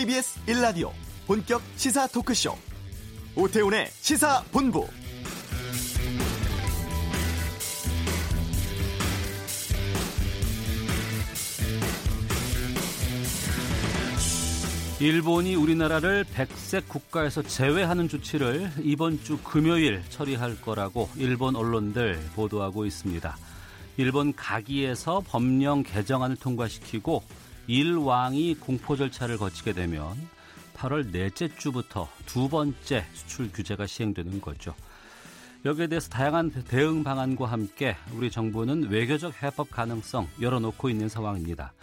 KBS 1라디오 본격 시사 토크쇼 오태훈의 시사본부. 일본이 우리나라를 백색 국가에서 제외하는 조치를 이번 주 금요일 처리할 거라고 일본 언론들 보도하고 있습니다. 일본 가기에서 법령 개정안을 통과시키고 일왕이 공포 절차를 거치게 되면 8월 넷째 주부터 두 번째 수출 규제가 시행되는 거죠. 여기에 대해서 다양한 대응 방안과 함께 우리 정부는 외교적 해법 가능성 열어놓고 있는 상황입니다.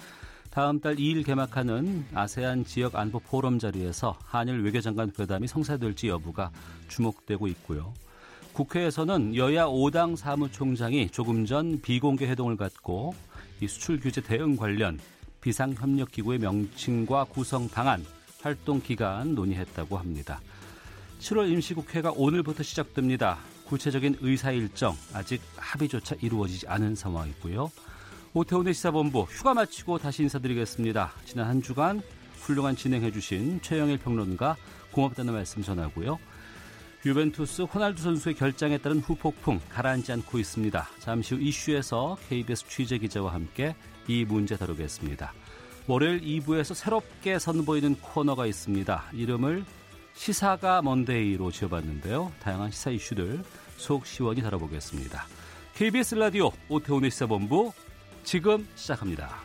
다음 달 2일 개막하는 아세안 지역 안보 포럼 자리에서 한일 외교장관 회담이 성사될지 여부가 주목되고 있고요. 국회에서는 여야 5당 사무총장이 조금 전 비공개 회동을 갖고 이 수출 규제 대응 관련 비상협력기구의 명칭과 구성 방안, 활동기간 논의했다고 합니다. 7월 임시국회가 오늘부터 시작됩니다. 구체적인 의사일정, 아직 합의조차 이루어지지 않은 상황이고요. 오태훈의 시사본부 휴가 마치고 다시 인사드리겠습니다. 지난 한 주간 훌륭한 진행해 주신 최영일 평론가 고맙다는 말씀 전하고요. 유벤투스 호날두 선수의 결장에 따른 후폭풍 가라앉지 않고 있습니다. 잠시 후 이슈에서 KBS 취재기자와 함께 이 문제 다루겠습니다. 월요일 2부에서 새롭게 선보이는 코너가 있습니다. 이름을 시사가 먼데이로 지어봤는데요. 다양한 시사 이슈들 속 시원히 다뤄보겠습니다. KBS 라디오 오태훈의 시사본부 지금 시작합니다.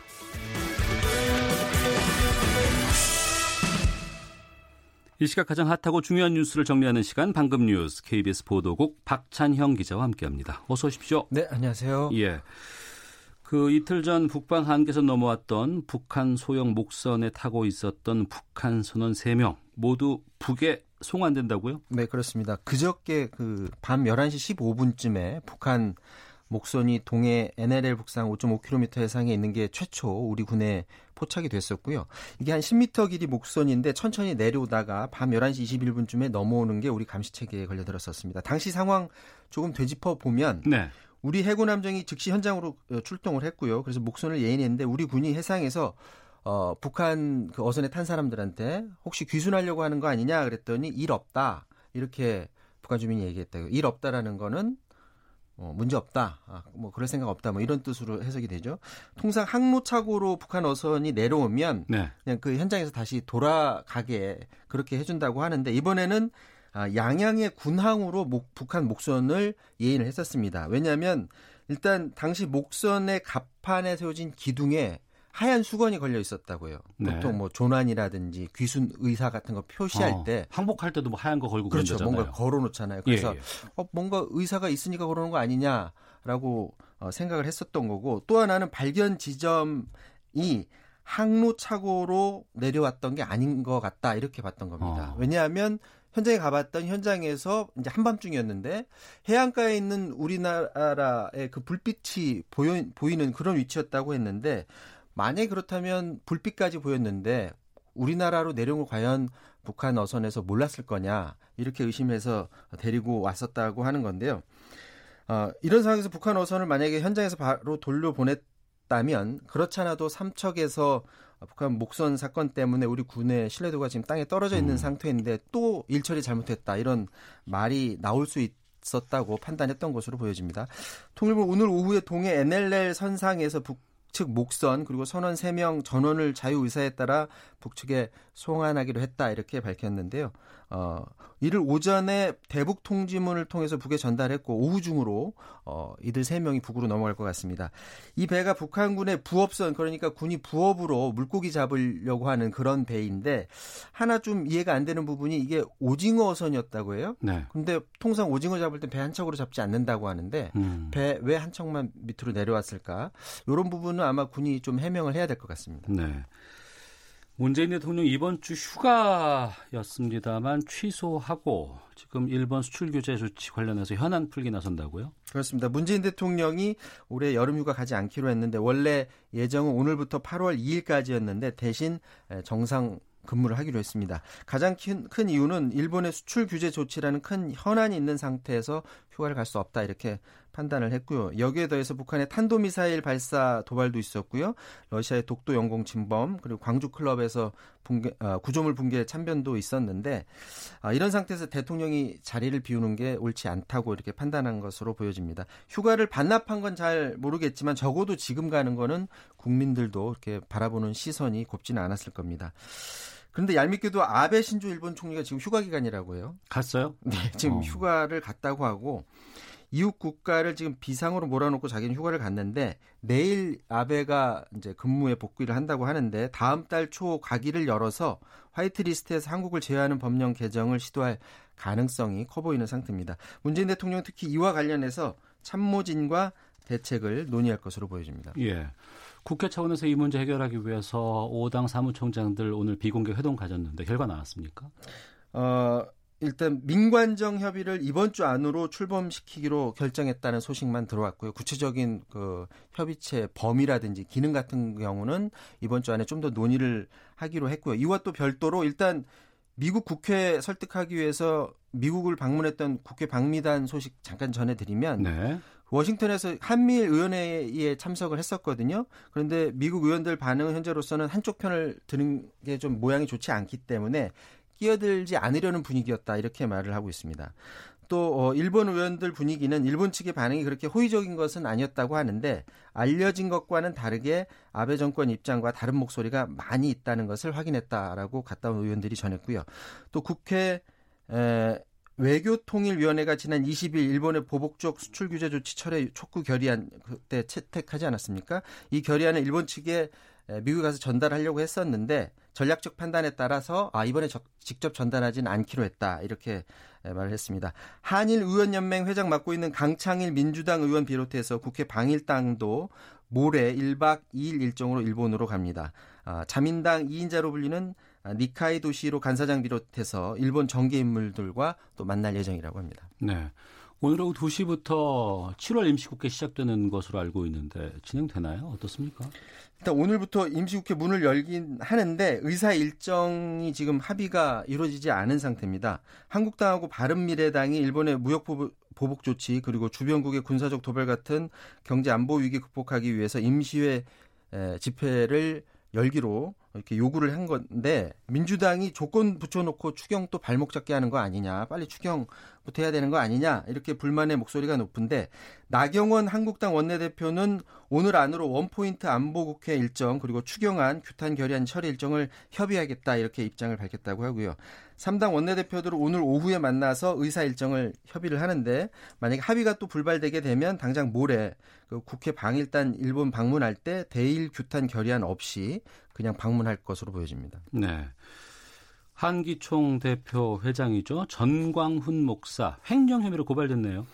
이 시각 가장 핫하고 중요한 뉴스를 정리하는 시간 방금 뉴스 KBS 보도국 박찬형 기자와 함께합니다. 어서 오십시오. 네, 안녕하세요. 예, 그 이틀 전 북방 한계선 넘어왔던 북한 소형 목선에 타고 있었던 북한 선원 3명 모두 북에 송환된다고요? 네, 그렇습니다. 그저께 밤 11시 15분쯤에 북한 목선이 동해 NLL 북상 5.5km 해상에 있는 게 최초 우리 군에 포착이 됐었고요. 이게 한 10m 길이 목선인데 천천히 내려오다가 밤 11시 21분쯤에 넘어오는 게 우리 감시체계에 걸려들었었습니다. 당시 상황 조금 되짚어보면 네. 우리 해군 함정이 즉시 현장으로 출동을 했고요. 그래서 목선을 예인했는데 우리 군이 해상에서 북한 그 어선에 탄 사람들한테 혹시 귀순하려고 하는 거 아니냐 그랬더니 일 없다. 이렇게 북한 주민이 얘기했다고요. 일 없다라는 거는 문제 없다. 그럴 생각 없다. 이런 뜻으로 해석이 되죠. 통상 항로착오로 북한 어선이 내려오면 네. 그냥 그 현장에서 다시 돌아가게 그렇게 해준다고 하는데 이번에는 양양의 군항으로 북한 목선을 예인을 했었습니다. 왜냐하면 일단 당시 목선의 갑판에 세워진 기둥에 하얀 수건이 걸려 있었다고요. 네. 보통 조난이라든지 귀순 의사 같은 거 표시할 때 항복할 때도 하얀 거 걸고 그렇죠. 그런다잖아요. 뭔가 걸어놓잖아요. 그래서 뭔가 의사가 있으니까 그러는 거 아니냐라고 생각을 했었던 거고 또 하나는 발견 지점이 항로착오로 내려왔던 게 아닌 것 같다 이렇게 봤던 겁니다. 왜냐하면 현장에 가봤던 현장에서 이제 한밤중이었는데 해안가에 있는 우리나라의 그 불빛이 보이는 그런 위치였다고 했는데 만약에 그렇다면 불빛까지 보였는데 우리나라로 내려온 걸 과연 북한 어선에서 몰랐을 거냐 이렇게 의심해서 데리고 왔었다고 하는 건데요. 이런 상황에서 북한 어선을 만약에 현장에서 바로 돌려보냈다면 그렇지 않아도 삼척에서 북한 목선 사건 때문에 우리 군의 신뢰도가 지금 땅에 떨어져 있는 상태인데 또 일처리 잘못했다 이런 말이 나올 수 있었다고 판단했던 것으로 보여집니다. 통일부 오늘 오후에 동해 NLL 선상에서 북측 목선 그리고 선원 3명 전원을 자유의사에 따라 북측에 송환하기로 했다 이렇게 밝혔는데요. 이를 오전에 대북 통지문을 통해서 북에 전달했고 오후 중으로 이들 3명이 북으로 넘어갈 것 같습니다. 이 배가 북한군의 부업선 그러니까 군이 부업으로 물고기 잡으려고 하는 그런 배인데 하나 좀 이해가 안 되는 부분이 이게 오징어선이었다고 해요. 네. 근데 통상 오징어 잡을 때 배 한 척으로 잡지 않는다고 하는데 배 왜 한 척만 밑으로 내려왔을까? 이런 부분은 아마 군이 좀 해명을 해야 될 것 같습니다. 네. 문재인 대통령 이번 주 휴가였습니다만 취소하고 지금 일본 수출 규제 조치 관련해서 현안 풀기 나선다고요? 그렇습니다. 문재인 대통령이 올해 여름 휴가 가지 않기로 했는데 원래 예정은 오늘부터 8월 2일까지였는데 대신 정상 근무를 하기로 했습니다. 가장 큰 이유는 일본의 수출 규제 조치라는 큰 현안이 있는 상태에서 초과를 갈 수 없다 이렇게 판단을 했고요. 여기에 더해서 북한의 탄도미사일 발사 도발도 있었고요. 러시아의 독도 영공 침범 그리고 광주 클럽에서 구조물 붕괴 참변도 있었는데 이런 상태에서 대통령이 자리를 비우는 게 옳지 않다고 이렇게 판단한 것으로 보여집니다. 휴가를 반납한 건 잘 모르겠지만 적어도 지금 가는 거는 국민들도 이렇게 바라보는 시선이 곱지는 않았을 겁니다. 그런데 얄밉게도 아베 신조 일본 총리가 지금 휴가 기간이라고 해요. 갔어요? 네, 지금 휴가를 갔다고 하고 이웃 국가를 지금 비상으로 몰아놓고 자기는 휴가를 갔는데 내일 아베가 이제 근무에 복귀를 한다고 하는데 다음 달 초 가기를 열어서 화이트리스트에서 한국을 제외하는 법령 개정을 시도할 가능성이 커 보이는 상태입니다. 문재인 대통령 특히 이와 관련해서 참모진과 대책을 논의할 것으로 보여집니다. 예. 국회 차원에서 이 문제 해결하기 위해서 5당 사무총장들 오늘 비공개 회동 가졌는데 결과 나왔습니까? 일단 민관정 협의를 이번 주 안으로 출범시키기로 결정했다는 소식만 들어왔고요. 구체적인 그 협의체 범위라든지 기능 같은 경우는 이번 주 안에 좀 더 논의를 하기로 했고요. 이와 또 별도로 일단 미국 국회 설득하기 위해서 미국을 방문했던 국회 방미단 소식 잠깐 전해드리면 네. 워싱턴에서 한미일 의원회의에 참석을 했었거든요. 그런데 미국 의원들 반응은 현재로서는 한쪽 편을 드는 게 좀 모양이 좋지 않기 때문에 끼어들지 않으려는 분위기였다 이렇게 말을 하고 있습니다. 또 일본 의원들 분위기는 일본 측의 반응이 그렇게 호의적인 것은 아니었다고 하는데 알려진 것과는 다르게 아베 정권 입장과 다른 목소리가 많이 있다는 것을 확인했다라고 갔다 온 의원들이 전했고요. 또 국회 외교통일위원회가 지난 20일 일본의 보복적 수출 규제 조치 철회 촉구 결의안 그때 채택하지 않았습니까? 이 결의안은 일본 측에 미국에 가서 전달하려고 했었는데 전략적 판단에 따라서 이번에 직접 전달하진 않기로 했다 이렇게 말을 했습니다. 한일의원연맹 회장 맡고 있는 강창일 민주당 의원 비롯해서 국회 방일당도 모레 1박 2일 일정으로 일본으로 갑니다. 자민당 2인자로 불리는 니카이 도시로 간사장 비롯해서 일본 정계인물들과 또 만날 예정이라고 합니다. 네, 오늘 오후 2시부터 7월 임시국회 시작되는 것으로 알고 있는데 진행되나요? 어떻습니까? 일단 오늘부터 임시국회 문을 열긴 하는데 의사 일정이 지금 합의가 이루어지지 않은 상태입니다. 한국당하고 바른미래당이 일본의 무역 보복 조치 그리고 주변국의 군사적 도발 같은 경제 안보 위기 극복하기 위해서 임시회 집회를 열기로 이렇게 요구를 한 건데 민주당이 조건 붙여놓고 추경 또 발목 잡게 하는 거 아니냐 빨리 추경부터 해야 되는 거 아니냐 이렇게 불만의 목소리가 높은데 나경원 한국당 원내대표는 오늘 안으로 원포인트 안보국회 일정 그리고 추경안 규탄 결의안 처리 일정을 협의하겠다 이렇게 입장을 밝혔다고 하고요. 3당 원내대표들은 오늘 오후에 만나서 의사 일정을 협의를 하는데 만약에 합의가 또 불발되게 되면 당장 모레 국회 방일단 일본 방문할 때 대일 규탄 결의안 없이 그냥 방문할 것으로 보여집니다. 네, 한기총 대표 회장이죠. 전광훈 목사 횡령 혐의로 고발됐네요.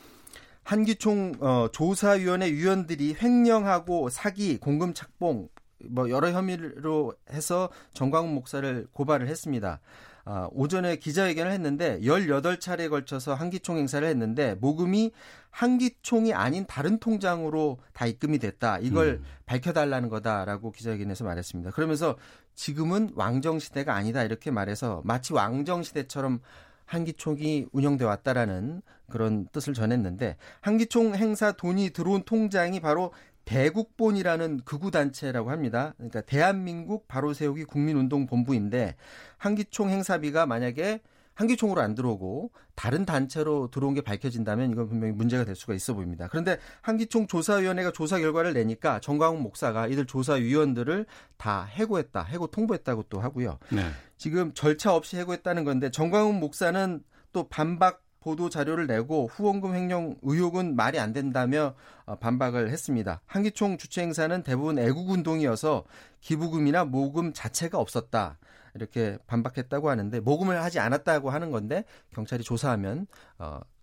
한기총 조사위원회 위원들이 횡령하고 사기, 공금 착봉 뭐 여러 혐의로 해서 전광훈 목사를 고발을 했습니다. 오전에 기자회견을 했는데 18차례에 걸쳐서 한기총 행사를 했는데 모금이 한기총이 아닌 다른 통장으로 다 입금이 됐다. 이걸 밝혀달라는 거다라고 기자회견에서 말했습니다. 그러면서 지금은 왕정시대가 아니다 이렇게 말해서 마치 왕정시대처럼 한기총이 운영돼 왔다라는 그런 뜻을 전했는데 한기총 행사 돈이 들어온 통장이 바로 대국본이라는 극우단체라고 합니다. 그러니까 대한민국 바로세우기 국민운동본부인데 한기총 행사비가 만약에 한기총으로 안 들어오고 다른 단체로 들어온 게 밝혀진다면 이건 분명히 문제가 될 수가 있어 보입니다. 그런데 한기총 조사위원회가 조사 결과를 내니까 전광훈 목사가 이들 조사위원들을 다 해고했다, 해고 통보했다고 또 하고요. 네. 지금 절차 없이 해고했다는 건데 전광훈 목사는 또 반박 보도 자료를 내고 후원금 횡령 의혹은 말이 안 된다며 반박을 했습니다. 한기총 주최 행사는 대부분 애국운동이어서 기부금이나 모금 자체가 없었다. 이렇게 반박했다고 하는데 모금을 하지 않았다고 하는 건데 경찰이 조사하면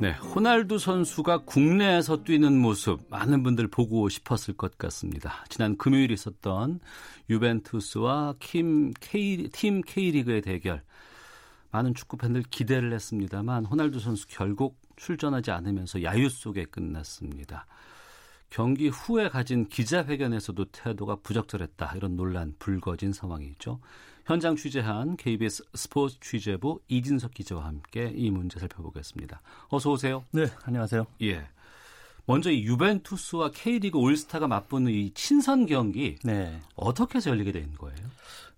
네, 호날두 선수가 국내에서 뛰는 모습 많은 분들 보고 싶었을 것 같습니다. 지난 금요일 있었던 유벤투스와 팀 K리그의 대결, 많은 축구팬들 기대를 했습니다만 호날두 선수 결국 출전하지 않으면서 야유 속에 끝났습니다. 경기 후에 가진 기자회견에서도 태도가 부적절했다, 이런 논란 불거진 상황이죠. 현장 취재한 KBS 스포츠 취재부 이진석 기자와 함께 이 문제 살펴보겠습니다. 어서 오세요. 네, 안녕하세요. 예, 먼저 이 유벤투스와 K리그 올스타가 맞붙는 이 친선 경기, 네, 어떻게 해서 열리게 된 거예요?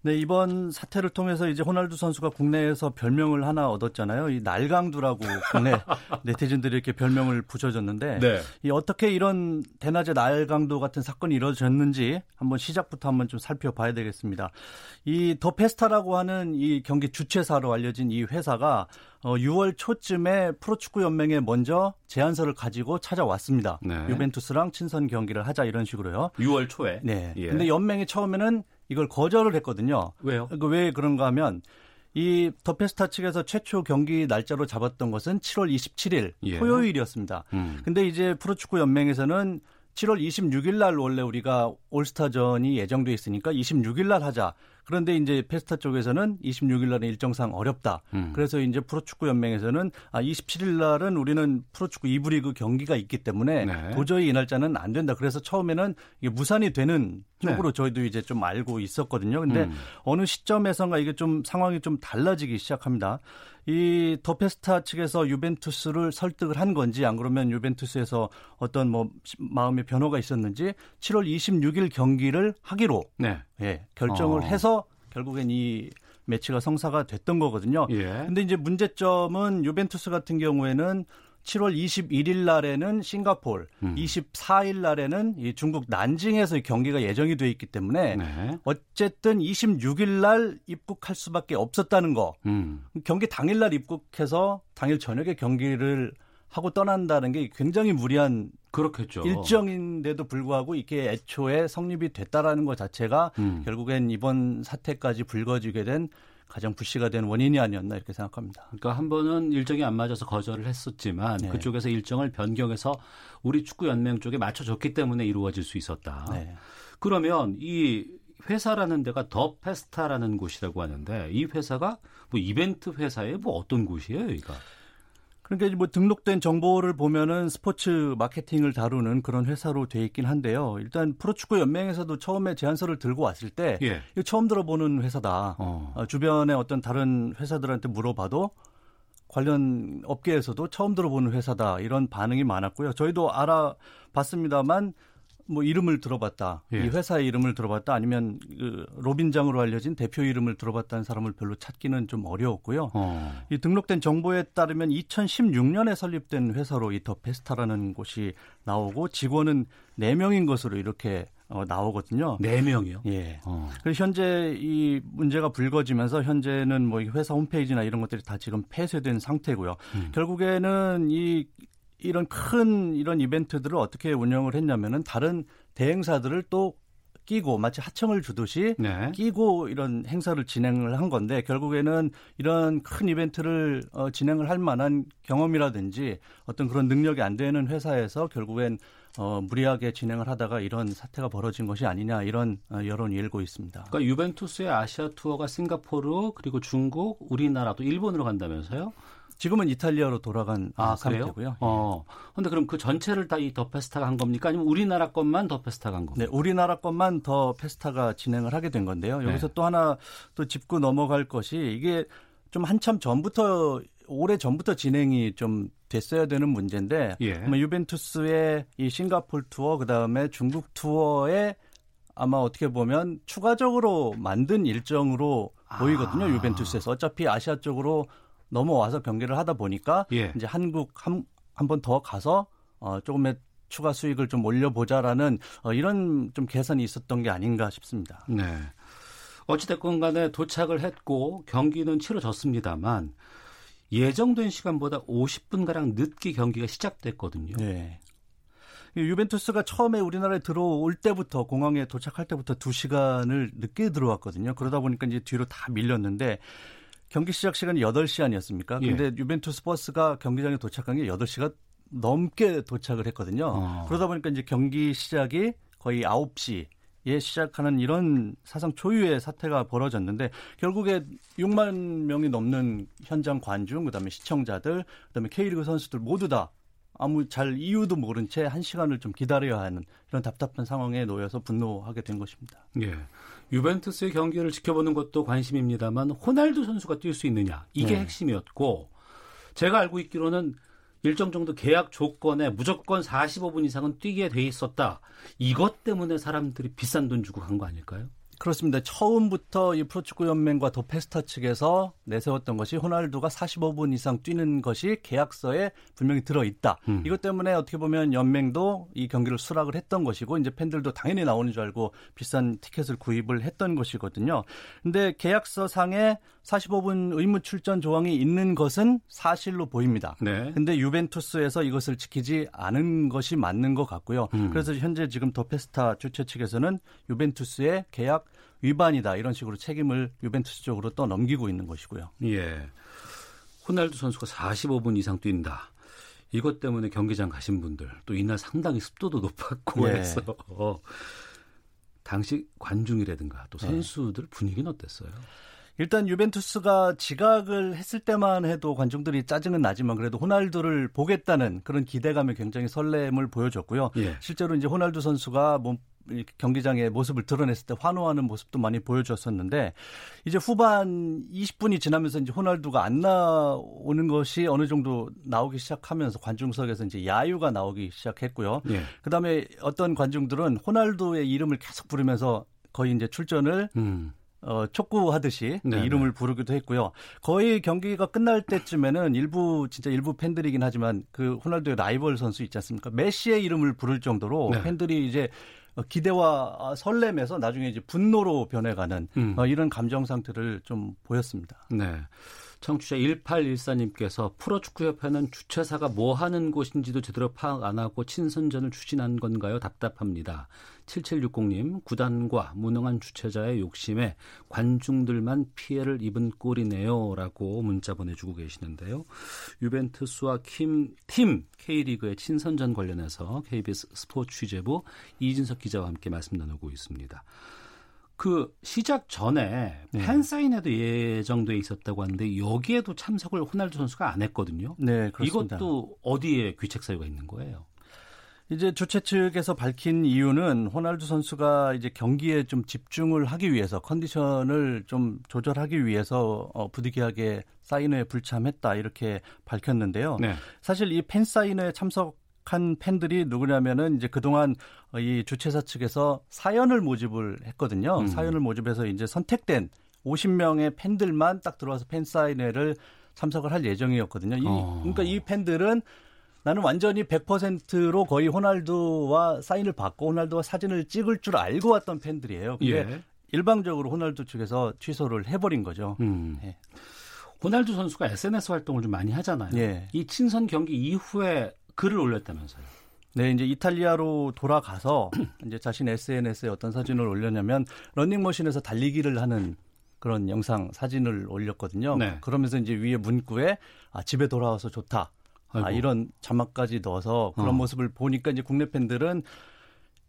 네, 이번 사태를 통해서 이제 호날두 선수가 국내에서 별명을 하나 얻었잖아요. 이 날강두라고 국내 네티즌들이 이렇게 별명을 붙여줬는데, 네, 이 어떻게 이런 대낮에 날강두 같은 사건이 이루어졌는지 한번 시작부터 한번 좀 살펴봐야 되겠습니다. 이 더페스타라고 하는 이 경기 주최사로 알려진 이 회사가 6월 초쯤에 프로축구연맹에 먼저 제안서를 가지고 찾아왔습니다. 네. 유벤투스랑 친선 경기를 하자, 이런 식으로요. 6월 초에? 네. 예. 근데 연맹이 처음에는 이걸 거절을 했거든요. 왜요? 그러니까 왜 그런가 하면 이 더페스타 측에서 최초 경기 날짜로 잡았던 것은 7월 27일 예, 토요일이었습니다. 근데 이제 프로축구연맹에서는 7월 26일 날 원래 우리가 올스타전이 예정돼 있으니까 26일 날 하자. 그런데 이제 페스타 쪽에서는 26일 날은 일정상 어렵다. 그래서 이제 프로축구 연맹에서는 27일 날은 우리는 프로축구 2부 리그 경기가 있기 때문에, 네, 도저히 이 날짜는 안 된다. 그래서 처음에는 이게 무산이 되는 쪽으로, 네, 저희도 이제 좀 알고 있었거든요. 근데 어느 시점에선가 이게 좀 상황이 좀 달라지기 시작합니다. 이 더페스타 측에서 유벤투스를 설득을 한 건지, 안 그러면 유벤투스에서 어떤 뭐 마음의 변화가 있었는지 7월 26일 경기를 하기로, 네, 예, 결정을 해서 결국엔 이 매치가 성사가 됐던 거거든요. 그런데 예, 이제 문제점은 유벤투스 같은 경우에는 7월 21일 날에는 싱가포르, 24일 날에는 이 중국 난징에서 경기가 예정이 돼 있기 때문에, 네, 어쨌든 26일 날 입국할 수밖에 없었다는 거. 경기 당일 날 입국해서 당일 저녁에 경기를 하고 떠난다는 게 굉장히 무리한, 그렇겠죠, 일정인데도 불구하고 이게 애초에 성립이 됐다라는 것 자체가 결국엔 이번 사태까지 불거지게 된 가장 불씨가 된 원인이 아니었나, 이렇게 생각합니다. 그러니까 한 번은 일정이 안 맞아서 거절을 했었지만, 네, 그쪽에서 일정을 변경해서 우리 축구연맹 쪽에 맞춰줬기 때문에 이루어질 수 있었다. 네. 그러면 이 회사라는 데가 더페스타라는 곳이라고 하는데, 이 회사가 뭐 이벤트 회사의 뭐 어떤 곳이에요, 여기가? 그러니까 뭐 등록된 정보를 보면은 스포츠 마케팅을 다루는 그런 회사로 돼 있긴 한데요. 일단 프로축구 연맹에서도 처음에 제안서를 들고 왔을 때, 예, 이거 처음 들어보는 회사다. 주변에 어떤 다른 회사들한테 물어봐도 관련 업계에서도 처음 들어보는 회사다, 이런 반응이 많았고요. 저희도 알아봤습니다만 뭐 이름을 들어봤다, 예, 이 회사의 이름을 들어봤다, 아니면 그 로빈장으로 알려진 대표 이름을 들어봤다는 사람을 별로 찾기는 좀 어려웠고요. 이 등록된 정보에 따르면 2016년에 설립된 회사로 이 더페스타라는 곳이 나오고 직원은 4명인 것으로 이렇게 나오거든요. 4명이요? 예. 그래서 현재 이 문제가 불거지면서 현재는 뭐 회사 홈페이지나 이런 것들이 다 지금 폐쇄된 상태고요. 결국에는 이런 큰 이런 이벤트들을 어떻게 운영을 했냐면은 다른 대행사들을 또 끼고 마치 하청을 주듯이 네. 끼고 이런 행사를 진행을 한 건데 결국에는 이런 큰 이벤트를 진행을 할 만한 경험이라든지 어떤 그런 능력이 안 되는 회사에서 결국엔 무리하게 진행을 하다가 이런 사태가 벌어진 것이 아니냐 이런 여론이 일고 있습니다. 그러니까 유벤투스의 아시아 투어가 싱가포르 그리고 중국 우리나라도 일본으로 간다면서요? 지금은 이탈리아로 돌아간 상태고요. 그런데 그럼 그 전체를 다 이 더페스타가 한 겁니까? 아니면 우리나라 것만 더페스타가 한 겁니까? 네, 우리나라 것만 더페스타가 진행을 하게 된 건데요. 여기서 네. 또 하나 또 짚고 넘어갈 것이 이게 좀 한참 전부터 오래 전부터 진행이 좀 됐어야 되는 문제인데 예. 유벤투스의 이 싱가포르 투어 그다음에 중국 투어에 아마 어떻게 보면 추가적으로 만든 일정으로 보이거든요. 유벤투스에서 어차피 아시아 쪽으로 넘어와서 경기를 하다 보니까 예. 이제 한국 한 번 더 가서 조금의 추가 수익을 좀 올려보자라는 이런 좀 개선이 있었던 게 아닌가 싶습니다. 네. 어찌됐건 간에 도착을 했고 경기는 치러졌습니다만 예정된 시간보다 50분가량 늦게 경기가 시작됐거든요. 네. 유벤투스가 처음에 우리나라에 들어올 때부터 공항에 도착할 때부터 2시간을 늦게 들어왔거든요. 그러다 보니까 이제 뒤로 다 밀렸는데 경기 시작 시간이 8시 아니었습니까? 근데 예. 유벤투스 버스가 경기장에 도착한 게 8시가 넘게 도착을 했거든요. 그러다 보니까 이제 경기 시작이 거의 9시에 시작하는 이런 사상 초유의 사태가 벌어졌는데 결국에 6만 명이 넘는 현장 관중, 그다음에 시청자들, 그다음에 K리그 선수들 모두 다 아무 잘 이유도 모른 채 1시간을 좀 기다려야 하는 이런 답답한 상황에 놓여서 분노하게 된 것입니다. 예. 유벤투스의 경기를 지켜보는 것도 관심입니다만 호날두 선수가 뛸 수 있느냐 이게 네. 핵심이었고 제가 알고 있기로는 일정 정도 계약 조건에 무조건 45분 이상은 뛰게 돼 있었다. 이것 때문에 사람들이 비싼 돈 주고 간 거 아닐까요? 그렇습니다. 처음부터 이 프로축구연맹과 더페스타 측에서 내세웠던 것이 호날두가 45분 이상 뛰는 것이 계약서에 분명히 들어있다. 이것 때문에 어떻게 보면 연맹도 이 경기를 수락을 했던 것이고 이제 팬들도 당연히 나오는 줄 알고 비싼 티켓을 구입을 했던 것이거든요. 그런데 계약서 상에 45분 의무 출전 조항이 있는 것은 사실로 보입니다. 그런데 네. 유벤투스에서 이것을 지키지 않은 것이 맞는 것 같고요. 그래서 현재 지금 더페스타 주최 측에서는 유벤투스의 계약 위반이다 이런 식으로 책임을 유벤투스 쪽으로 또 넘기고 있는 것이고요. 예, 호날두 선수가 45분 이상 뛴다. 이것 때문에 경기장 가신 분들 또 이날 상당히 습도도 높았고 예. 해서 당시 관중이라든가 또 선수들 예. 분위기는 어땠어요? 일단 유벤투스가 지각을 했을 때만 해도 관중들이 짜증은 나지만 그래도 호날두를 보겠다는 그런 기대감에 굉장히 설렘을 보여줬고요. 예. 실제로 이제 호날두 선수가 경기장의 모습을 드러냈을 때 환호하는 모습도 많이 보여줬었는데 이제 후반 20분이 지나면서 이제 호날두가 안 나오는 것이 어느 정도 나오기 시작하면서 관중석에서 이제 야유가 나오기 시작했고요. 예. 그다음에 어떤 관중들은 호날두의 이름을 계속 부르면서 거의 이제 출전을 촉구하듯이 네네. 이름을 부르기도 했고요. 거의 경기가 끝날 때쯤에는 일부 팬들이긴 하지만 그 호날두의 라이벌 선수 있지 않습니까? 메시의 이름을 부를 정도로 네. 팬들이 이제 기대와 설렘에서 나중에 이제 분노로 변해가는 이런 감정 상태를 좀 보였습니다. 네. 청취자 1814님께서 프로축구협회는 주최사가 뭐 하는 곳인지도 제대로 파악 안 하고 친선전을 추진한 건가요? 답답합니다. 7760님, 구단과 무능한 주최자의 욕심에 관중들만 피해를 입은 꼴이네요. 라고 문자 보내주고 계시는데요. 유벤투스와 팀 K리그의 친선전 관련해서 KBS 스포츠 취재부 이진석 기자와 함께 말씀 나누고 있습니다. 그 시작 전에 팬사인회도 예정돼 있었다고 하는데 여기에도 참석을 호날두 선수가 안 했거든요. 네, 그렇습니다. 이것도 어디에 귀책 사유가 있는 거예요? 이제 주최 측에서 밝힌 이유는 호날두 선수가 이제 경기에 좀 집중을 하기 위해서 컨디션을 좀 조절하기 위해서 부득이하게 사인회에 불참했다 이렇게 밝혔는데요. 네. 사실 이 팬사인회에 참석한 팬들이 누구냐면은 이제 그동안 이 주최사 측에서 사연을 모집을 했거든요. 사연을 모집해서 이제 선택된 50명의 팬들만 딱 들어와서 팬사인회를 참석을 할 예정이었거든요. 그러니까 이 팬들은 나는 완전히 100%로 거의 호날두와 사인을 받고 호날두와 사진을 찍을 줄 알고 왔던 팬들이에요. 근데 예. 일방적으로 호날두 측에서 취소를 해버린 거죠. 예. 호날두 선수가 SNS 활동을 좀 많이 하잖아요. 예. 이 친선 경기 이후에 글을 올렸다면서요. 네, 이제 이탈리아로 돌아가서 이제 자신 SNS에 어떤 사진을 올렸냐면 러닝머신에서 달리기를 하는 그런 영상 사진을 올렸거든요. 네. 그러면서 이제 위에 문구에 아, 집에 돌아와서 좋다. 아, 이런 자막까지 넣어서 그런 모습을 보니까 이제 국내 팬들은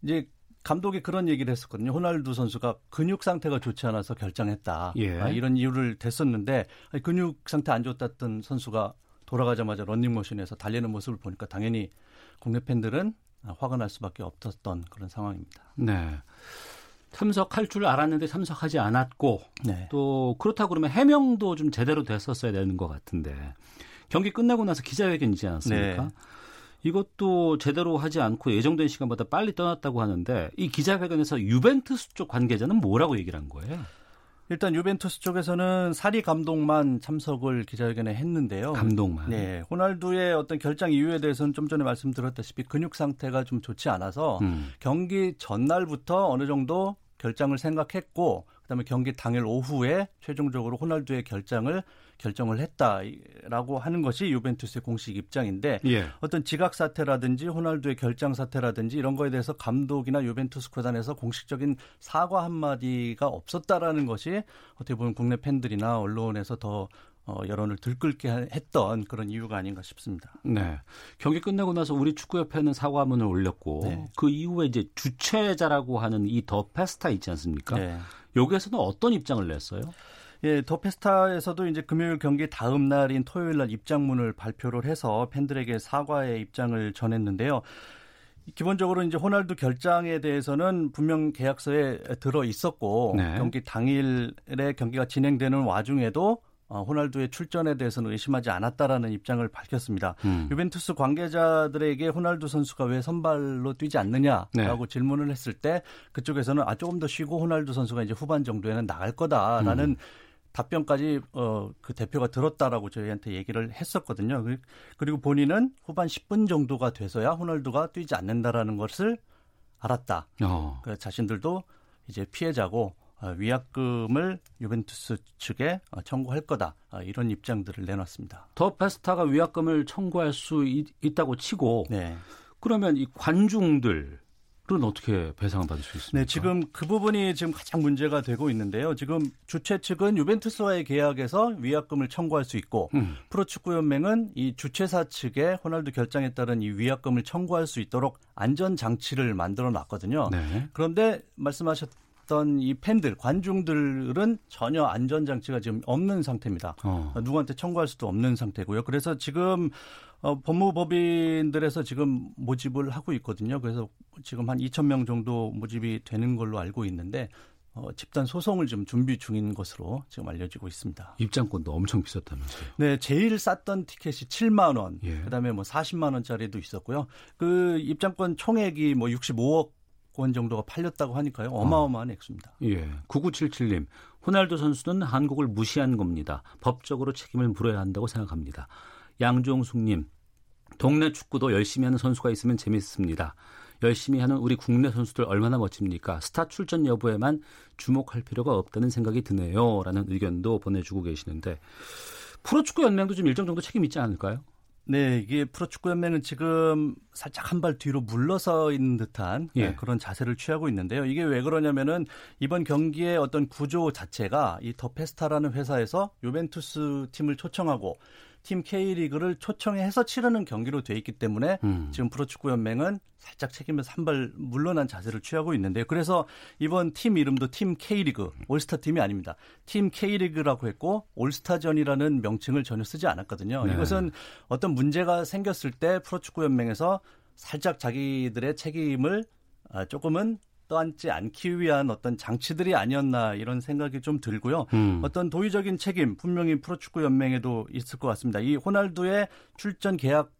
이제 감독이 그런 얘기를 했었거든요. 호날두 선수가 근육 상태가 좋지 않아서 결장했다. 예. 아, 이런 이유를 댔었는데 근육 상태 안 좋았던 선수가 돌아가자마자 런닝머신에서 달리는 모습을 보니까 당연히 국내 팬들은 화가 날 수밖에 없었던 그런 상황입니다. 네. 참석할 줄 알았는데 참석하지 않았고 네. 또 그렇다고 그러면 해명도 좀 제대로 됐었어야 되는 것 같은데 경기 끝나고 나서 기자회견이지 않았습니까? 네. 이것도 제대로 하지 않고 예정된 시간보다 빨리 떠났다고 하는데 이 기자회견에서 유벤투스 쪽 관계자는 뭐라고 얘기를 한 거예요? 일단 유벤투스 쪽에서는 사리 감독만 참석을 기자회견에 했는데요. 감독만. 네, 호날두의 어떤 결장 이유에 대해서는 좀 전에 말씀드렸다시피 근육 상태가 좀 좋지 않아서 경기 전날부터 어느 정도 결장을 생각했고 그다음에 경기 당일 오후에 최종적으로 호날두의 결정을 했다라고 하는 것이 유벤투스의 공식 입장인데 예. 어떤 지각 사태라든지 호날두의 결장 사태라든지 이런 거에 대해서 감독이나 유벤투스 구단에서 공식적인 사과 한마디가 없었다라는 것이 어떻게 보면 국내 팬들이나 언론에서 더 여론을 들끓게 했던 그런 이유가 아닌가 싶습니다. 네. 경기 끝나고 나서 우리 축구협회는 사과문을 올렸고 네. 그 이후에 이제 주최자라고 하는 이 더페스타 있지 않습니까? 네. 여기에서는 어떤 입장을 냈어요? 예, 더페스타에서도 이제 금요일 경기 다음 날인 토요일 날 입장문을 발표를 해서 팬들에게 사과의 입장을 전했는데요. 기본적으로 이제 호날두 결장에 대해서는 분명 계약서에 들어 있었고 네. 경기 당일에 경기가 진행되는 와중에도 호날두의 출전에 대해서는 의심하지 않았다라는 입장을 밝혔습니다. 유벤투스 관계자들에게 호날두 선수가 왜 선발로 뛰지 않느냐라고 네. 질문을 했을 때 그쪽에서는 아, 조금 더 쉬고 호날두 선수가 이제 후반 정도에는 나갈 거다라는 답변까지 그 대표가 들었다라고 저희한테 얘기를 했었거든요. 그리고 본인은 후반 10분 정도가 돼서야 호날두가 뛰지 않는다라는 것을 알았다. 그래서 자신들도 이제 피해자고 위약금을 유벤투스 측에 청구할 거다. 이런 입장들을 내놨습니다. 더페스타가 위약금을 청구할 수 있다고 치고 네. 그러면 이 관중들은 어떻게 배상을 받을 수 있습니까? 네, 지금 그 부분이 지금 가장 문제가 되고 있는데요. 지금 주최 측은 유벤투스와의 계약에서 위약금을 청구할 수 있고 프로축구연맹은 이 주최사 측에 호날두 결장에 따른 이 위약금을 청구할 수 있도록 안전장치를 만들어놨거든요. 네. 그런데 말씀하셨던 이 팬들, 관중들은 전혀 안전장치가 지금 없는 상태입니다. 누구한테 청구할 수도 없는 상태고요. 그래서 지금 법무법인들에서 지금 모집을 하고 있거든요. 그래서 지금 한 2,000명 정도 모집이 되는 걸로 알고 있는데 집단 소송을 지금 준비 중인 것으로 지금 알려지고 있습니다. 입장권도 엄청 비쌌다면서요? 네, 제일 쌌던 티켓이 7만 원, 예. 그다음에 뭐 40만 원짜리도 있었고요. 그 입장권 총액이 뭐 65억 권 정도가 팔렸다고 하니까요. 어마어마한 액수입니다. 예, 9977님. 호날두 선수는 한국을 무시한 겁니다. 법적으로 책임을 물어야 한다고 생각합니다. 양종숙님. 동네 축구도 열심히 하는 선수가 있으면 재밌습니다. 열심히 하는 우리 국내 선수들 얼마나 멋집니까? 스타 출전 여부에만 주목할 필요가 없다는 생각이 드네요. 라는 의견도 보내주고 계시는데 프로축구연맹도 좀 일정 정도 책임 있지 않을까요? 네, 이게 프로축구연맹은 지금 살짝 한 발 뒤로 물러서 있는 듯한 예. 그런 자세를 취하고 있는데요. 이게 왜 그러냐면은 이번 경기의 어떤 구조 자체가 이 더페스타라는 회사에서 유벤투스 팀을 초청하고 팀 K리그를 초청해서 치르는 경기로 돼 있기 때문에 지금 프로축구연맹은 살짝 책임에서 한 발 물러난 자세를 취하고 있는데요. 그래서 이번 팀 이름도 팀 K리그, 올스타 팀이 아닙니다. 팀 K리그라고 했고 올스타전이라는 명칭을 전혀 쓰지 않았거든요. 네. 이것은 어떤 문제가 생겼을 때 프로축구연맹에서 살짝 자기들의 책임을 조금은 떠안지 않기 위한 어떤 장치들이 아니었나 이런 생각이 좀 들고요. 어떤 도의적인 책임 분명히 프로축구연맹에도 있을 것 같습니다. 이 호날두의 출전 계약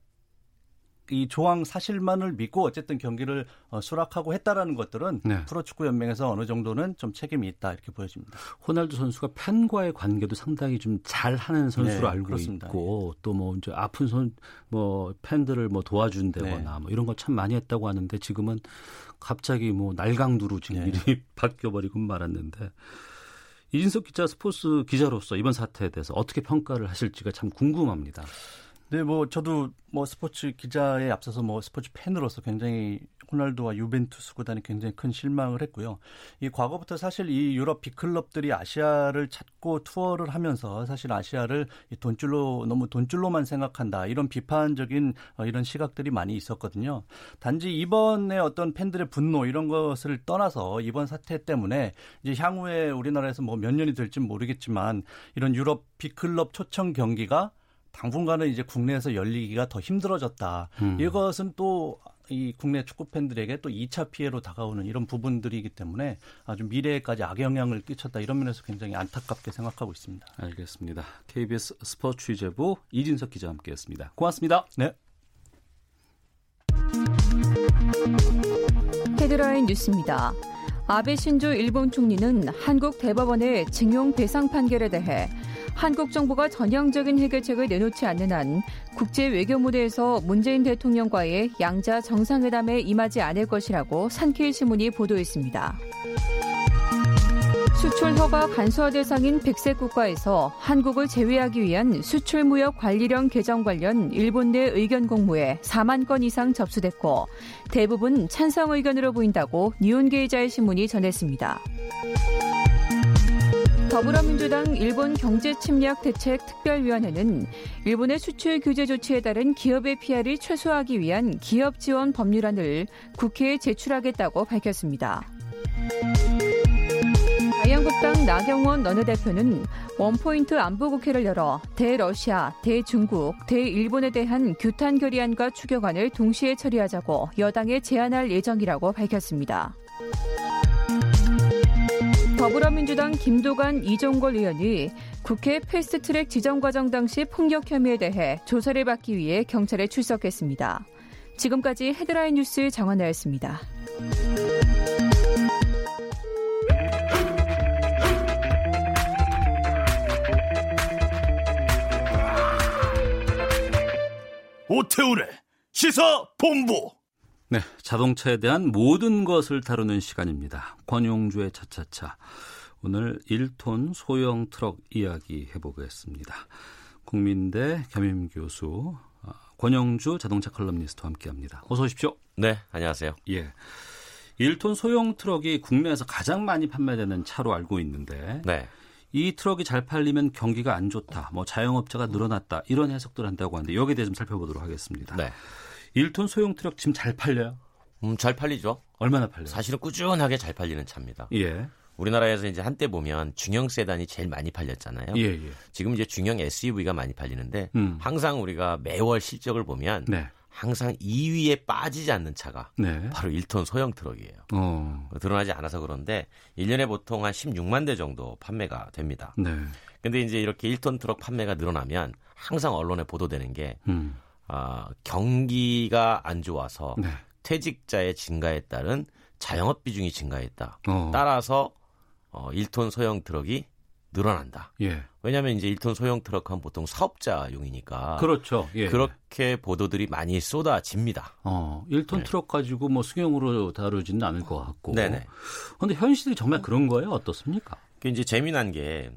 이 조항 사실만을 믿고 어쨌든 경기를 수락하고 했다라는 것들은 네. 프로축구연맹에서 어느 정도는 좀 책임이 있다 이렇게 보여집니다. 호날두 선수가 팬과의 관계도 상당히 좀 잘하는 선수로 네, 알고 그렇습니다. 있고 또 뭐 이제 아픈 팬들을 뭐 도와준다거나 네. 뭐 이런 거 참 많이 했다고 하는데 지금은 갑자기 뭐 날강두로 지금 일이 네. 바뀌어버리고 말았는데. 이진석 기자 스포츠 기자로서 이번 사태에 대해서 어떻게 평가를 하실지가 참 궁금합니다. 네, 뭐 저도 뭐 스포츠 기자에 앞서서 뭐 스포츠 팬으로서 굉장히 호날두와 유벤투스 구단이 굉장히 큰 실망을 했고요. 이 과거부터 사실 이 유럽 빅클럽들이 아시아를 찾고 투어를 하면서 사실 아시아를 돈줄로 너무 돈줄로만 생각한다 이런 비판적인 이런 시각들이 많이 있었거든요. 단지 이번에 어떤 팬들의 분노 이런 것을 떠나서 이번 사태 때문에 이제 향후에 우리나라에서 뭐 몇 년이 될지 모르겠지만 이런 유럽 빅클럽 초청 경기가 당분간은 이제 국내에서 열리기가 더 힘들어졌다. 이것은 또 이 국내 축구 팬들에게 또 2차 피해로 다가오는 이런 부분들이기 때문에 아주 미래에까지 악영향을 끼쳤다. 이런 면에서 굉장히 안타깝게 생각하고 있습니다. 알겠습니다. KBS 스포츠 취재부 이진석 기자와 함께했습니다. 고맙습니다. 네. 헤드라인 뉴스입니다. 아베 신조 일본 총리는 한국 대법원의 징용 배상 판결에 대해 한국 정부가 전향적인 해결책을 내놓지 않는 한 국제 외교 무대에서 문재인 대통령과의 양자 정상회담에 임하지 않을 것이라고 산케이 신문이 보도했습니다. 수출허가 간소화 대상인 백색 국가에서 한국을 제외하기 위한 수출무역관리령 개정 관련 일본 내 의견 공모에 4만 건 이상 접수됐고 대부분 찬성 의견으로 보인다고 니혼게이자의 신문이 전했습니다. 더불어민주당 일본 경제침략대책특별위원회는 일본의 수출 규제 조치에 따른 기업의 피해를 최소화하기 위한 기업 지원 법률안을 국회에 제출하겠다고 밝혔습니다. 자유한국당 나경원 원내대표는 원포인트 안보국회를 열어 대러시아, 대중국, 대일본에 대한 규탄 결의안과 추경안을 동시에 처리하자고 여당에 제안할 예정이라고 밝혔습니다. 더불어민주당 김도관, 이종걸 의원이 국회 패스트트랙 지정 과정 당시 폭력 혐의에 대해 조사를 받기 위해 경찰에 출석했습니다. 지금까지 헤드라인 뉴스 정원나였습니다. 오태훈의 시사본부. 네, 자동차에 대한 모든 것을 다루는 시간입니다. 권용주의 차차차. 오늘 1톤 소형 트럭 이야기 해보겠습니다. 국민대 겸임교수 권용주 자동차 칼럼니스트와 함께합니다. 어서 오십시오. 네, 안녕하세요. 예, 1톤 소형 트럭이 국내에서 가장 많이 판매되는 차로 알고 있는데 네. 이 트럭이 잘 팔리면 경기가 안 좋다, 뭐 자영업자가 늘어났다 이런 해석들 한다고 하는데 여기에 대해 좀 살펴보도록 하겠습니다. 네. 1톤 소형 트럭 지금 잘 팔려요? 잘 팔리죠. 얼마나 팔려요? 사실은 꾸준하게 잘 팔리는 차입니다. 예. 우리나라에서 이제 한때 보면 중형 세단이 제일 많이 팔렸잖아요. 예, 예. 지금 이제 중형 SUV가 많이 팔리는데 항상 우리가 매월 실적을 보면 네. 항상 2위에 빠지지 않는 차가 네. 바로 1톤 소형 트럭이에요. 드러나지 않아서 그런데 1년에 보통 한 16만 대 정도 판매가 됩니다. 그런데 네. 이제 이렇게 1톤 트럭 판매가 늘어나면 항상 언론에 보도되는 게 경기가 안 좋아서 네. 퇴직자의 증가에 따른 자영업 비중이 증가했다. 따라서 1톤 소형 트럭이 늘어난다. 예. 왜냐하면 이제 1톤 소형 트럭은 보통 사업자용이니까. 그렇죠. 예. 그렇게 보도들이 많이 쏟아집니다. 1톤 네. 트럭 가지고 뭐 승용으로 다루지는 않을 것 같고. 네네. 그런데 현실이 정말 그런 거예요? 어떻습니까? 이제 재미난 게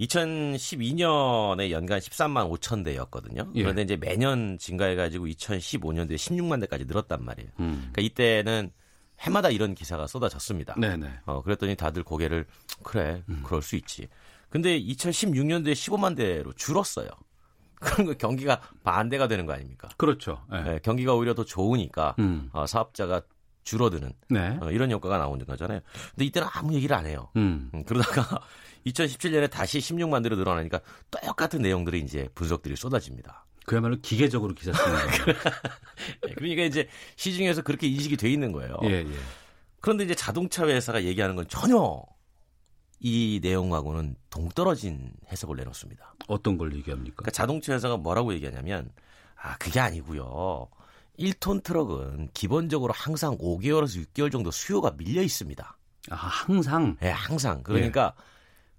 2012년에 연간 13만 5천 대였거든요. 예. 그런데 이제 매년 증가해가지고 2015년도에 16만 대까지 늘었단 말이에요. 그러니까 이때는 해마다 이런 기사가 쏟아졌습니다. 네네. 그랬더니 다들 고개를 그래, 그럴 수 있지. 근데 2016년도에 15만 대로 줄었어요. 그런 거 경기가 반대가 되는 거 아닙니까? 그렇죠. 네. 네, 경기가 오히려 더 좋으니까 사업자가 줄어드는 네. 이런 효과가 나오는 거잖아요. 근데 이때는 아무 얘기를 안 해요. 그러다가 2017년에 다시 16만 대로 늘어나니까 똑같은 내용들이 이제 분석들이 쏟아집니다. 그야말로 기계적으로 기사 쓰는 거예요. 그러니까 이제 시중에서 그렇게 인식이 돼 있는 거예요. 예, 예. 그런데 이제 자동차 회사가 얘기하는 건 전혀 이 내용하고는 동떨어진 해석을 내놓습니다. 어떤 걸 얘기합니까? 그러니까 자동차 회사가 뭐라고 얘기하냐면 그게 아니고요. 1톤 트럭은 기본적으로 항상 5개월에서 6개월 정도 수요가 밀려 있습니다. 아, 항상? 네, 항상. 그러니까 예.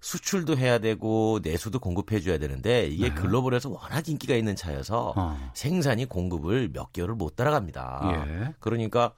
수출도 해야 되고 내수도 공급해줘야 되는데 이게 네. 글로벌에서 워낙 인기가 있는 차여서 생산이 공급을 몇 개월을 못 따라갑니다. 예. 그러니까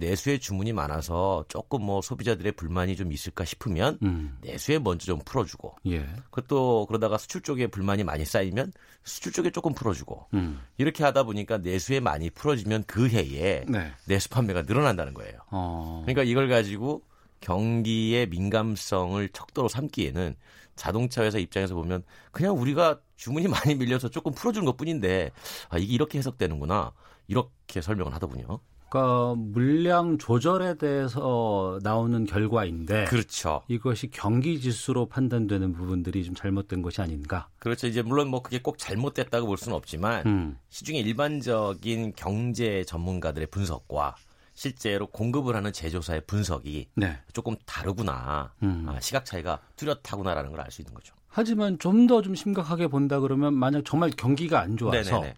내수의 주문이 많아서 조금 뭐 소비자들의 불만이 좀 있을까 싶으면 내수에 먼저 좀 풀어주고 예. 또 그러다가 수출 쪽에 불만이 많이 쌓이면 수출 쪽에 조금 풀어주고 이렇게 하다 보니까 내수에 많이 풀어지면 그 해에 네. 내수 판매가 늘어난다는 거예요. 그러니까 이걸 가지고 경기의 민감성을 척도로 삼기에는 자동차 회사 입장에서 보면 그냥 우리가 주문이 많이 밀려서 조금 풀어주는 것뿐인데 아, 이게 이렇게 해석되는구나 이렇게 설명을 하더군요. 그러니까 물량 조절에 대해서 나오는 결과인데 그렇죠. 이것이 경기지수로 판단되는 부분들이 좀 잘못된 것이 아닌가. 그렇죠. 이제 물론 뭐 그게 꼭 잘못됐다고 볼 수는 없지만 시중의 일반적인 경제 전문가들의 분석과 실제로 공급을 하는 제조사의 분석이 네. 조금 다르구나. 시각 차이가 뚜렷하구나라는 걸 알 수 있는 거죠. 하지만 좀 더 좀 심각하게 본다 그러면 만약 정말 경기가 안 좋아서 네네네.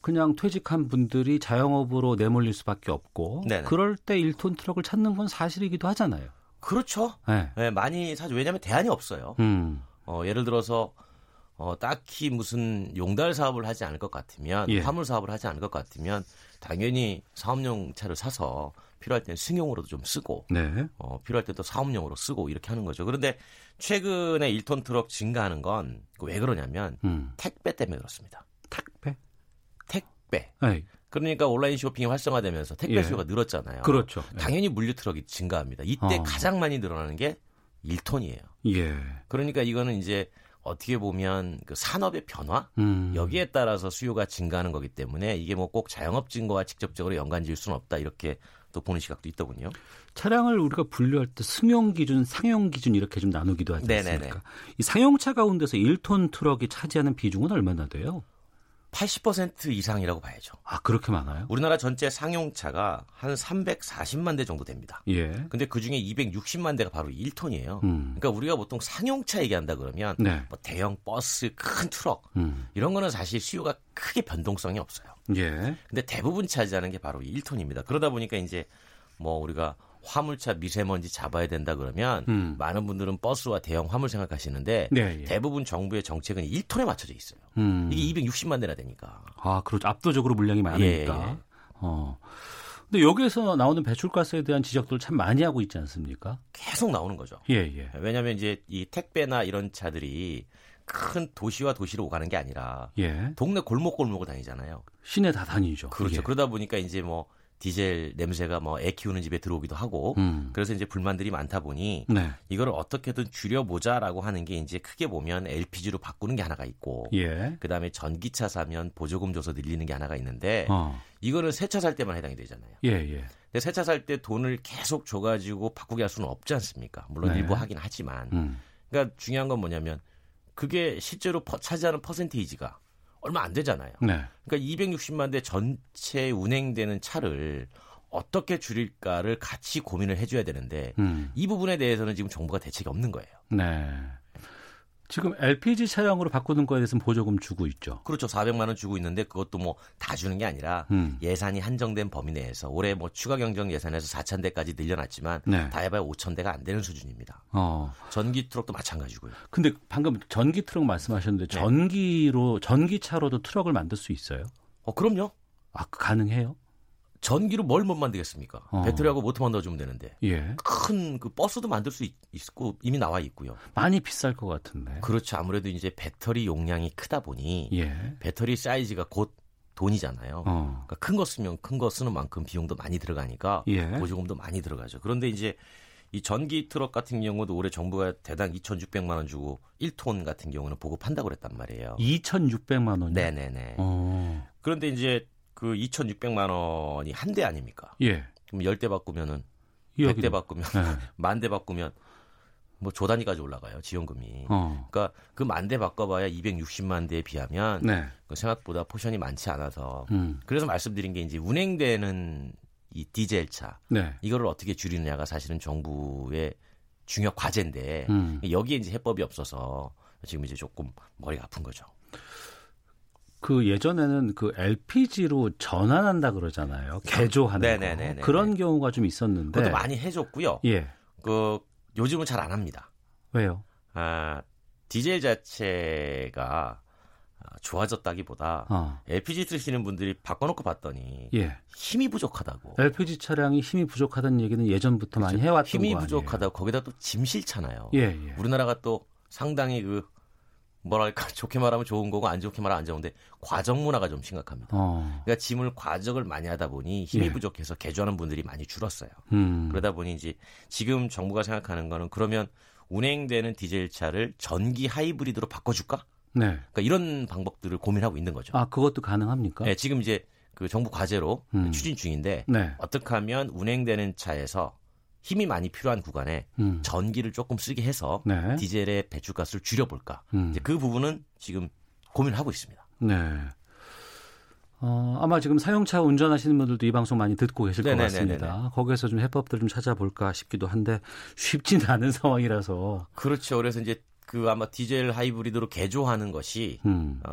그냥 퇴직한 분들이 자영업으로 내몰릴 수밖에 없고 네네. 그럴 때 1톤 트럭을 찾는 건 사실이기도 하잖아요. 그렇죠. 네. 네, 많이 사죠. 왜냐하면 대안이 없어요. 예를 들어서 딱히 무슨 용달 사업을 하지 않을 것 같으면 예. 화물 사업을 하지 않을 것 같으면 당연히 사업용 차를 사서 필요할 때는 승용으로도 좀 쓰고 네. 필요할 때도 사업용으로 쓰고 이렇게 하는 거죠. 그런데 최근에 1톤 트럭 증가하는 건 왜 그러냐면 택배 때문에 그렇습니다. 택배? 택배. 에이. 그러니까 온라인 쇼핑이 활성화되면서 택배 예. 수요가 늘었잖아요. 그렇죠. 당연히 물류 트럭이 증가합니다. 이때 가장 많이 늘어나는 게 1톤이에요. 예. 그러니까 이거는 이제 어떻게 보면 그 산업의 변화 여기에 따라서 수요가 증가하는 거기 때문에 이게 뭐 꼭 자영업 증거와 직접적으로 연관지을 수는 없다 이렇게 또 보는 시각도 있더군요. 차량을 우리가 분류할 때 승용 기준, 상용 기준 이렇게 좀 나누기도 하지 않습니까? 네네네. 이 상용차 가운데서 1톤 트럭이 차지하는 비중은 얼마나 돼요? 80% 이상이라고 봐야죠. 아, 그렇게 많아요? 우리나라 전체 상용차가 한 340만 대 정도 됩니다. 예. 근데 그 중에 260만 대가 바로 1톤이에요. 그러니까 우리가 보통 상용차 얘기한다 그러면 네. 뭐 대형 버스, 큰 트럭 이런 거는 사실 수요가 크게 변동성이 없어요. 예. 근데 대부분 차지하는 게 바로 1톤입니다. 그러다 보니까 이제 뭐 우리가 화물차 미세먼지 잡아야 된다 그러면 많은 분들은 버스와 대형 화물 생각하시는데 네, 예. 대부분 정부의 정책은 1톤에 맞춰져 있어요. 이게 260만 대나 되니까. 아, 그렇죠. 압도적으로 물량이 많으니까. 예. 근데 여기에서 나오는 배출가스에 대한 지적도 참 많이 하고 있지 않습니까? 계속 나오는 거죠. 예, 예. 왜냐하면 이제 이 택배나 이런 차들이 큰 도시와 도시로 오가는 게 아니라 예. 동네 골목골목을 다니잖아요. 시내 다 다니죠. 그렇죠. 예. 그러다 보니까 이제 뭐 디젤 냄새가 뭐 애 키우는 집에 들어오기도 하고 그래서 이제 불만들이 많다 보니 네. 이걸 어떻게든 줄여보자라고 하는 게 이제 크게 보면 LPG로 바꾸는 게 하나가 있고 예. 그다음에 전기차 사면 보조금 줘서 늘리는 게 하나가 있는데 이거는 새 차 살 때만 해당이 되잖아요. 예, 예. 근데 새 차 살 때 돈을 계속 줘가지고 바꾸게 할 수는 없지 않습니까? 물론 네. 일부 하긴 하지만 그러니까 중요한 건 뭐냐면 그게 실제로 차지하는 퍼센테이지가 얼마 안 되잖아요. 네. 그러니까 260만 대 전체 운행되는 차를 어떻게 줄일까를 같이 고민을 해줘야 되는데 이 부분에 대해서는 지금 정부가 대책이 없는 거예요. 네. 지금 LPG 차량으로 바꾸는 거에 대해서는 보조금 주고 있죠. 그렇죠. 400만 원 주고 있는데 그것도 뭐 다 주는 게 아니라 예산이 한정된 범위 내에서 올해 뭐 추가 경정 예산에서 4천 대까지 늘려놨지만 네. 다 해봐야 5천 대가 안 되는 수준입니다. 전기 트럭도 마찬가지고요. 근데 방금 전기 트럭 말씀하셨는데 네. 전기차로도 트럭을 만들 수 있어요? 그럼요. 아, 가능해요? 전기로 뭘 못 만들겠습니까? 배터리하고 모터만 넣어주면 되는데 예. 큰 그 버스도 만들 수 있고 이미 나와 있고요. 많이 비쌀 것 같은데. 그렇죠. 아무래도 이제 배터리 용량이 크다 보니 예. 배터리 사이즈가 곧 돈이잖아요. 그러니까 큰 거 쓰면 큰 거 쓰는 만큼 비용도 많이 들어가니까 예. 보조금도 많이 들어가죠. 그런데 이제 이 전기 트럭 같은 경우도 올해 정부가 대당 2,600만 원 주고 1톤 같은 경우는 보급한다고 그랬단 말이에요. 2,600만 원이요? 네네네. 그런데 이제 그 2,600만 원이 한 대 아닙니까? 예. 그럼 10대 바꾸면은 100대 바꾸면 네. 10,000대 바꾸면 뭐 조단위까지 올라가요. 지원금이. 그러니까 그 10,000대 바꿔봐야 260만 대에 비하면 네. 생각보다 포션이 많지 않아서 그래서 말씀드린 게 이제 운행되는 이 디젤차 네. 이거를 어떻게 줄이느냐가 사실은 정부의 중요 과제인데 여기에 이제 해법이 없어서 지금 이제 조금 머리가 아픈 거죠. 그 예전에는 그 LPG로 전환한다 그러잖아요. 개조하는 거. 그런 경우가 좀 있었는데. 그것도 많이 해줬고요. 예. 그 요즘은 잘 안 합니다. 왜요? 아, 디젤 자체가 좋아졌다기보다 LPG 쓰시는 분들이 바꿔놓고 봤더니 힘이 부족하다고. LPG 차량이 힘이 부족하다는 얘기는 예전부터 그렇죠. 많이 해왔던 거 아니에요? 힘이 부족하다고. 거기다 또 짐 싫잖아요. 예. 우리나라가 또 상당히 그 뭐랄까 좋게 말하면 좋은 거고 안 좋게 말하면 안 좋은데 과적 문화가 좀 심각합니다. 그러니까 짐을 과적을 많이 하다 보니 힘이 부족해서 개조하는 분들이 많이 줄었어요. 그러다 보니 이제 지금 정부가 생각하는 거는 그러면 운행되는 디젤 차를 전기 하이브리드로 바꿔줄까? 네. 그러니까 이런 방법들을 고민하고 있는 거죠. 아, 그것도 가능합니까? 네, 지금 이제 그 정부 과제로 추진 중인데 어떻게 하면 운행되는 차에서 힘이 많이 필요한 구간에 전기를 조금 쓰게 해서 디젤의 배출가스를 줄여볼까. 이제 그 부분은 지금 고민을 하고 있습니다. 네. 아마 지금 사용차 운전하시는 분들도 이 방송 많이 듣고 계실 것 같습니다. 거기에서 좀 해법들을 좀 찾아볼까 싶기도 한데 쉽지는 않은 상황이라서. 그렇죠. 그래서 이제 그 아마 디젤 하이브리드로 개조하는 것이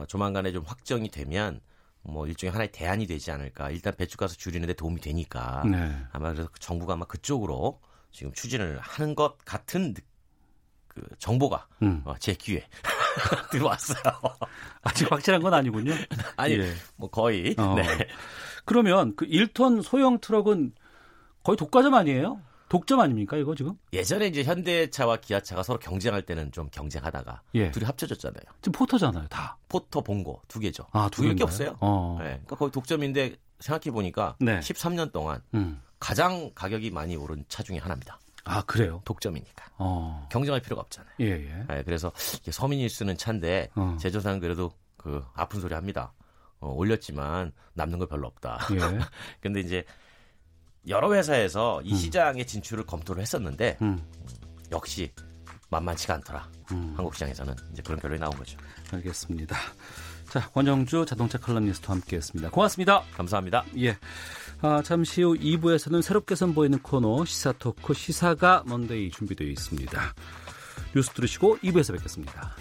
조만간에 좀 확정이 되면 뭐 일종의 하나의 대안이 되지 않을까. 일단 배출가스 줄이는데 도움이 되니까 아마 그래서 정부가 아마 그쪽으로 지금 추진을 하는 것 같은 그 정보가 제 귀에 들어왔어요. 아직 확실한 건 아니군요. 아니 뭐 거의. 그러면 그 1톤 소형 트럭은 거의 독과점 아니에요? 독점 아닙니까 이거 지금? 예전에 이제 현대차와 기아차가 서로 경쟁할 때는 좀 경쟁하다가 둘이 합쳐졌잖아요. 지금 포터잖아요, 다. 포터, 봉고 두 개죠. 아, 두 개밖에 없어요. 네, 그러니까 거의 독점인데 생각해 보니까 13년 동안 가장 가격이 많이 오른 차 중에 하나입니다. 아, 그래요? 독점이니까. 경쟁할 필요가 없잖아요. 네, 그래서 서민이 쓰는 차인데 제조사는 그래도 그 아픈 소리 합니다. 올렸지만 남는 거 별로 없다. 근데 이제 여러 회사에서 이 시장의 진출을 검토를 했었는데 역시 만만치가 않더라. 한국 시장에서는 이제 그런 결론이 나온 거죠. 알겠습니다. 자, 권영주 자동차 칼럼니스트와 함께했습니다. 고맙습니다. 감사합니다. 예. 아, 잠시 후 2부에서는 새롭게 선보이는 코너 시사토크 시사가 먼데이 준비되어 있습니다. 뉴스 들으시고 2부에서 뵙겠습니다.